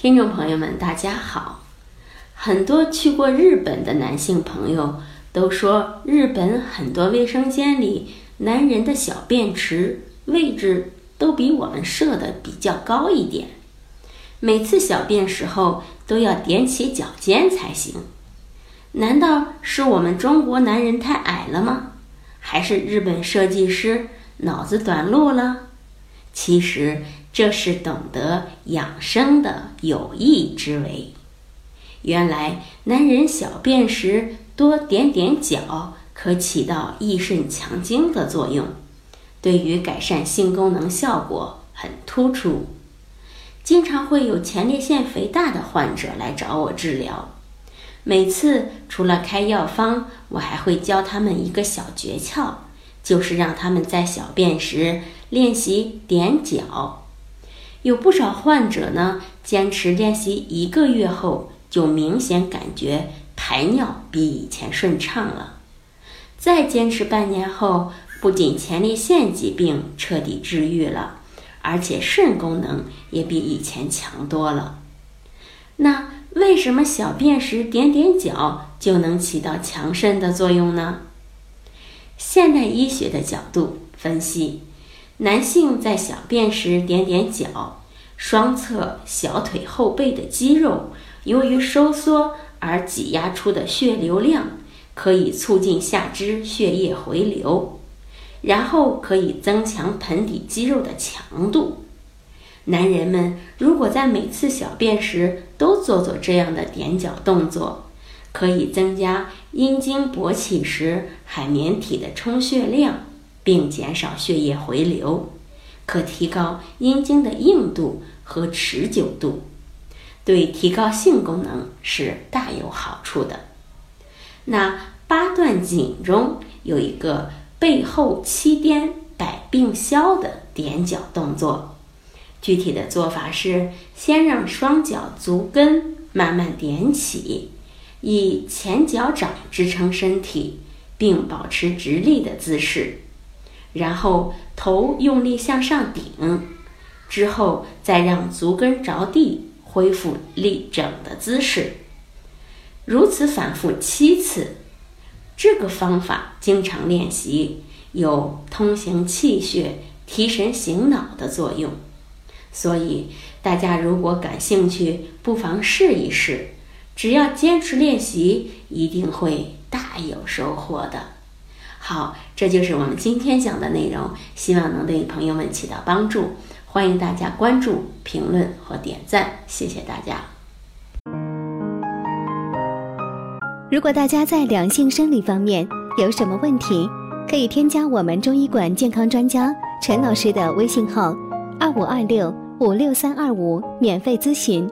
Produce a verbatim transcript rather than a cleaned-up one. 听众朋友们大家好，很多去过日本的男性朋友都说，日本很多卫生间里男人的小便池位置都比我们设的比较高一点，每次小便时候都要踮起脚尖才行。难道是我们中国男人太矮了吗？还是日本设计师脑子短路了？其实这是懂得养生的有益之为。原来男人小便时多点点脚可起到益肾强精的作用，对于改善性功能效果很突出。经常会有前列腺肥大的患者来找我治疗，每次除了开药方，我还会教他们一个小诀窍，就是让他们在小便时练习踮脚。有不少患者呢，坚持练习一个月后，就明显感觉排尿比以前顺畅了。再坚持半年后，不仅前列腺疾病彻底治愈了，而且肾功能也比以前强多了。那为什么小便时点点脚就能起到强肾的作用呢？现代医学的角度分析，男性在小便时点点脚，双侧小腿后背的肌肉由于收缩而挤压出的血流量，可以促进下肢血液回流，然后可以增强盆底肌肉的强度。男人们如果在每次小便时都做做这样的踮脚动作，可以增加阴茎勃起时海绵体的充血量，并减少血液回流，可提高阴茎的硬度和持久度，对提高性功能是大有好处的。那八段锦中有一个背后七颠百病消的踮脚动作，具体的做法是先让双脚足跟慢慢踮起，以前脚掌支撑身体，并保持直立的姿势，然后头用力向上顶，之后再让足跟着地，恢复立整的姿势。如此反复七次。这个方法经常练习，有通行气血、提神醒脑的作用，所以大家如果感兴趣，不妨试一试，只要坚持练习，一定会大有收获的。好，这就是我们今天讲的内容，希望能对朋友们起到帮助。欢迎大家关注、评论和点赞，谢谢大家。如果大家在两性生理方面有什么问题，可以添加我们中医馆健康专家陈老师的微信号二五二六五六三二五免费咨询。